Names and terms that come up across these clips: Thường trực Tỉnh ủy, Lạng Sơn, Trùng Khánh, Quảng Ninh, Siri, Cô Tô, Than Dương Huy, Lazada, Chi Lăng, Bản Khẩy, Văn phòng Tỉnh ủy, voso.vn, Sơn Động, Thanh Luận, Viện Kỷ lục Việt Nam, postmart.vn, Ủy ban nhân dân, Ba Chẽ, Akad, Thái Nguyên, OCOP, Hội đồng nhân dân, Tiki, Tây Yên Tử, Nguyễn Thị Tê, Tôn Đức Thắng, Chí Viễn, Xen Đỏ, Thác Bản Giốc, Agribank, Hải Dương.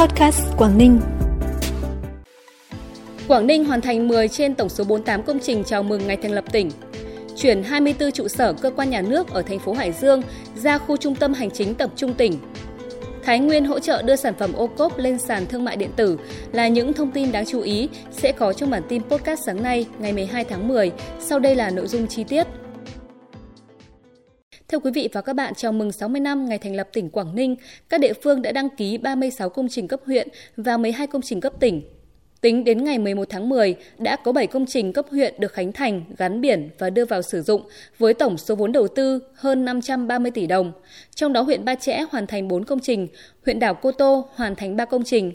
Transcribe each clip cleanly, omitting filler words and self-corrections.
Podcast Quảng Ninh. Quảng Ninh hoàn thành 10 trên tổng số 48 công trình chào mừng ngày thành lập tỉnh. Chuyển 24 trụ sở cơ quan nhà nước ở thành phố Hải Dương ra khu trung tâm hành chính tập trung tỉnh. Thái Nguyên hỗ trợ đưa sản phẩm OCOP lên sàn thương mại điện tử là những thông tin đáng chú ý sẽ có trong bản tin podcast sáng nay ngày 12 tháng 10. Sau đây là nội dung chi tiết. Thưa quý vị và các bạn, chào mừng 60 năm ngày thành lập tỉnh Quảng Ninh, các địa phương đã đăng ký 36 công trình cấp huyện và 12 công trình cấp tỉnh. Tính đến ngày 11 tháng 10, đã có 7 công trình cấp huyện được khánh thành, gắn biển và đưa vào sử dụng với tổng số vốn đầu tư hơn 530 tỷ đồng. Trong đó huyện Ba Chẽ hoàn thành 4 công trình, huyện đảo Cô Tô hoàn thành 3 công trình.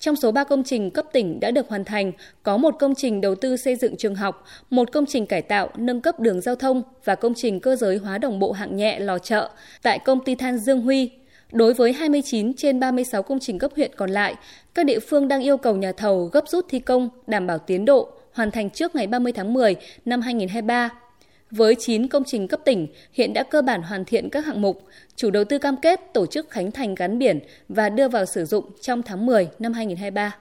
Trong số 3 công trình cấp tỉnh đã được hoàn thành, có 1 công trình đầu tư xây dựng trường học, 1 công trình cải tạo, nâng cấp đường giao thông và công trình cơ giới hóa đồng bộ hạng nhẹ lò chợ tại công ty Than Dương Huy. Đối với 29 trên 36 công trình cấp huyện còn lại, các địa phương đang yêu cầu nhà thầu gấp rút thi công, đảm bảo tiến độ, hoàn thành trước ngày 30 tháng 10 năm 2023. Với 9 công trình cấp tỉnh, hiện đã cơ bản hoàn thiện các hạng mục, chủ đầu tư cam kết tổ chức khánh thành gắn biển và đưa vào sử dụng trong tháng 10 năm 2023.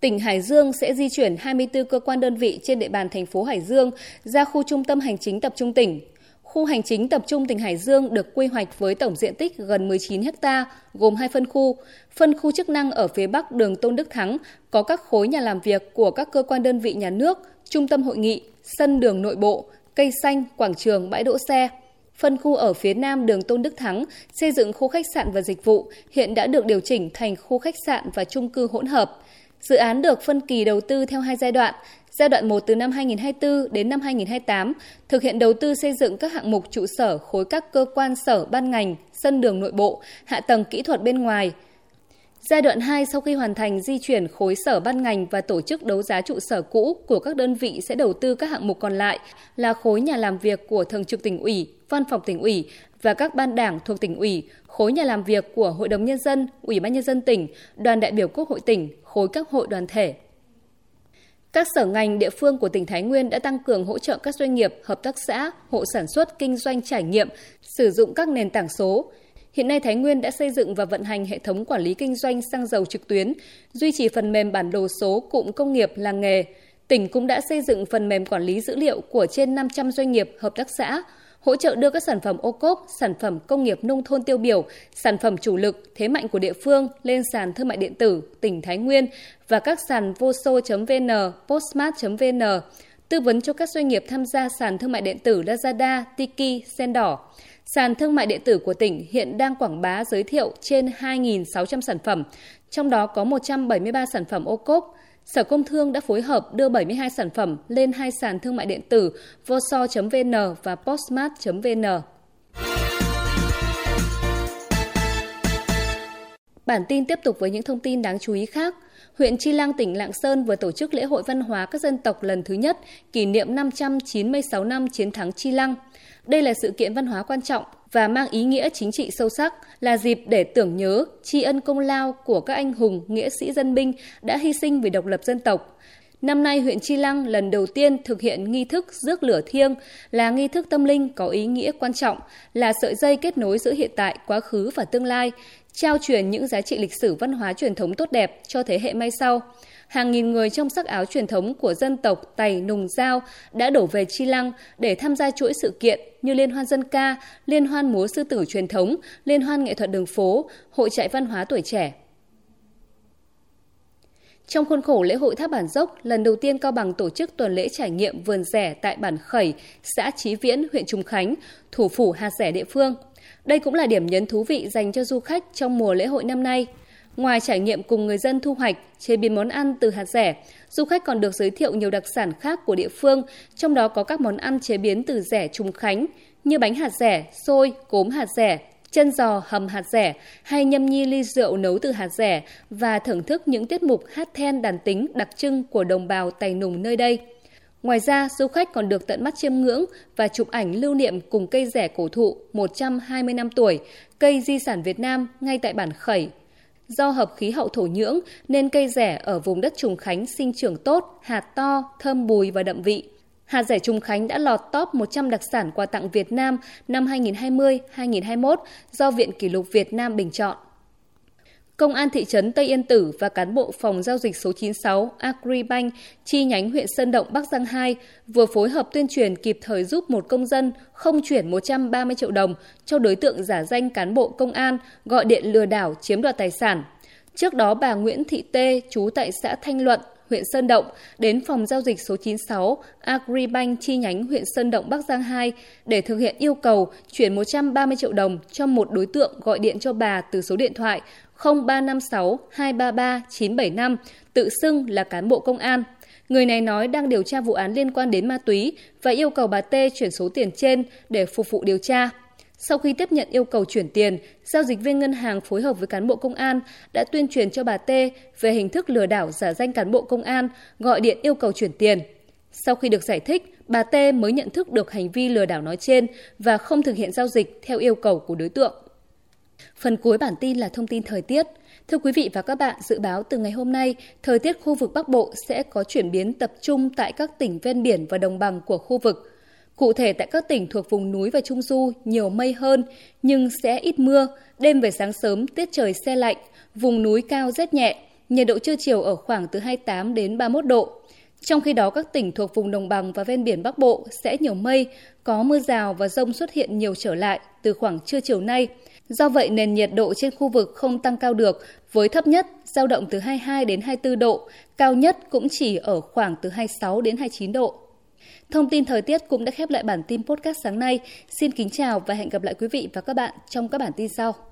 Tỉnh Hải Dương sẽ di chuyển 24 cơ quan đơn vị trên địa bàn thành phố Hải Dương ra khu trung tâm hành chính tập trung tỉnh. Khu hành chính tập trung tỉnh Hải Dương được quy hoạch với tổng diện tích gần 19 ha, gồm 2 phân khu. Phân khu chức năng ở phía bắc đường Tôn Đức Thắng có các khối nhà làm việc của các cơ quan đơn vị nhà nước, trung tâm hội nghị, sân đường nội bộ, cây xanh, quảng trường, bãi đỗ xe. Phân khu ở phía nam đường Tôn Đức Thắng xây dựng khu khách sạn và dịch vụ, hiện đã được điều chỉnh thành khu khách sạn và chung cư hỗn hợp. Dự án được phân kỳ đầu tư theo 2 giai đoạn. Giai đoạn 1 từ năm 2024 đến năm 2028, thực hiện đầu tư xây dựng các hạng mục trụ sở khối các cơ quan sở, ban ngành, sân đường nội bộ, hạ tầng kỹ thuật bên ngoài. Giai đoạn 2 sau khi hoàn thành di chuyển khối sở ban ngành và tổ chức đấu giá trụ sở cũ của các đơn vị sẽ đầu tư các hạng mục còn lại là khối nhà làm việc của Thường trực Tỉnh ủy, Văn phòng Tỉnh ủy và các ban đảng thuộc Tỉnh ủy, khối nhà làm việc của Hội đồng nhân dân, Ủy ban nhân dân tỉnh, Đoàn đại biểu Quốc hội tỉnh, khối các hội đoàn thể. Các sở ngành địa phương của tỉnh Thái Nguyên đã tăng cường hỗ trợ các doanh nghiệp, hợp tác xã, hộ sản xuất, kinh doanh trải nghiệm, sử dụng các nền tảng số. Hiện nay, Thái Nguyên đã xây dựng và vận hành hệ thống quản lý kinh doanh xăng dầu trực tuyến, duy trì phần mềm bản đồ số cụm công nghiệp làng nghề. Tỉnh cũng đã xây dựng phần mềm quản lý dữ liệu của trên 500 doanh nghiệp, hợp tác xã, hỗ trợ đưa các sản phẩm OCOP, sản phẩm công nghiệp nông thôn tiêu biểu, sản phẩm chủ lực, thế mạnh của địa phương lên sàn thương mại điện tử tỉnh Thái Nguyên và các sàn voso.vn, postmart.vn, tư vấn cho các doanh nghiệp tham gia sàn thương mại điện tử Lazada, Tiki, Xen Đỏ. Sàn thương mại điện tử của tỉnh hiện đang quảng bá giới thiệu trên 2.600 sản phẩm, trong đó có 173 sản phẩm OCOP. Sở Công Thương đã phối hợp đưa 72 sản phẩm lên 2 sàn thương mại điện tử voso.vn và postmart.vn. Bản tin tiếp tục với những thông tin đáng chú ý khác. Huyện Chi Lăng, tỉnh Lạng Sơn vừa tổ chức lễ hội văn hóa các dân tộc lần thứ nhất kỷ niệm 596 năm chiến thắng Chi Lăng. Đây là sự kiện văn hóa quan trọng và mang ý nghĩa chính trị sâu sắc, là dịp để tưởng nhớ, tri ân công lao của các anh hùng, nghĩa sĩ dân binh đã hy sinh vì độc lập dân tộc. Năm nay, huyện Chi Lăng lần đầu tiên thực hiện nghi thức rước lửa thiêng, là nghi thức tâm linh có ý nghĩa quan trọng, là sợi dây kết nối giữa hiện tại, quá khứ và tương lai, trao truyền những giá trị lịch sử văn hóa truyền thống tốt đẹp cho thế hệ mai sau. Hàng nghìn người trong sắc áo truyền thống của dân tộc Tày, Nùng, Dao đã đổ về Chi Lăng để tham gia chuỗi sự kiện như liên hoan dân ca, liên hoan múa sư tử truyền thống, liên hoan nghệ thuật đường phố, hội trại văn hóa tuổi trẻ. Trong khuôn khổ lễ hội Thác Bản Giốc, lần đầu tiên Cao Bằng tổ chức tuần lễ trải nghiệm vườn rẻ tại Bản Khẩy, xã Chí Viễn, huyện Trùng Khánh, thủ phủ hạt rẻ địa phương. Đây cũng là điểm nhấn thú vị dành cho du khách trong mùa lễ hội năm nay. Ngoài trải nghiệm cùng người dân thu hoạch, chế biến món ăn từ hạt dẻ, du khách còn được giới thiệu nhiều đặc sản khác của địa phương, trong đó có các món ăn chế biến từ dẻ Trùng Khánh như bánh hạt dẻ, xôi, cốm hạt dẻ, chân giò hầm hạt dẻ hay nhâm nhi ly rượu nấu từ hạt dẻ và thưởng thức những tiết mục hát then đàn tính đặc trưng của đồng bào Tày Nùng nơi đây. Ngoài ra, du khách còn được tận mắt chiêm ngưỡng và chụp ảnh lưu niệm cùng cây dẻ cổ thụ 120 năm tuổi, cây di sản Việt Nam ngay tại Bản Khẩy. Do hợp khí hậu thổ nhưỡng nên cây dẻ ở vùng đất Trùng Khánh sinh trưởng tốt, hạt to, thơm bùi và đậm vị. Hạt dẻ Trùng Khánh đã lọt top 100 đặc sản quà tặng Việt Nam năm 2020-2021 do Viện Kỷ lục Việt Nam bình chọn. Công an thị trấn Tây Yên Tử và cán bộ phòng giao dịch số 96 Agribank chi nhánh huyện Sơn Động Bắc Giang 2 vừa phối hợp tuyên truyền kịp thời giúp một công dân không chuyển 130 triệu đồng cho đối tượng giả danh cán bộ công an gọi điện lừa đảo chiếm đoạt tài sản. Trước đó, bà Nguyễn Thị Tê, trú tại xã Thanh Luận, huyện Sơn Động, đến phòng giao dịch số 96 Agribank chi nhánh huyện Sơn Động Bắc Giang 2 để thực hiện yêu cầu chuyển 130 triệu đồng cho một đối tượng gọi điện cho bà từ số điện thoại 0356 233 975, tự xưng là cán bộ công an. Người này nói đang điều tra vụ án liên quan đến ma túy và yêu cầu bà Tê chuyển số tiền trên để phục vụ điều tra. Sau khi tiếp nhận yêu cầu chuyển tiền, giao dịch viên ngân hàng phối hợp với cán bộ công an đã tuyên truyền cho bà Tê về hình thức lừa đảo giả danh cán bộ công an gọi điện yêu cầu chuyển tiền. Sau khi được giải thích, bà Tê mới nhận thức được hành vi lừa đảo nói trên và không thực hiện giao dịch theo yêu cầu của đối tượng. Phần cuối bản tin là thông tin thời tiết. Thưa quý vị và các bạn, dự báo từ ngày hôm nay, thời tiết khu vực Bắc Bộ sẽ có chuyển biến tập trung tại các tỉnh ven biển và đồng bằng của khu vực. Cụ thể tại các tỉnh thuộc vùng núi và Trung Du nhiều mây hơn nhưng sẽ ít mưa, đêm về sáng sớm tiết trời se lạnh, vùng núi cao rét nhẹ, nhiệt độ trưa chiều ở khoảng từ 28 đến 31 độ. Trong khi đó các tỉnh thuộc vùng đồng bằng và ven biển Bắc Bộ sẽ nhiều mây, có mưa rào và dông xuất hiện nhiều trở lại từ khoảng trưa chiều nay. Do vậy nền nhiệt độ trên khu vực không tăng cao được, với thấp nhất dao động từ 22 đến 24 độ, cao nhất cũng chỉ ở khoảng từ 26 đến 29 độ. Thông tin thời tiết cũng đã khép lại bản tin podcast sáng nay. Xin kính chào và hẹn gặp lại quý vị và các bạn trong các bản tin sau.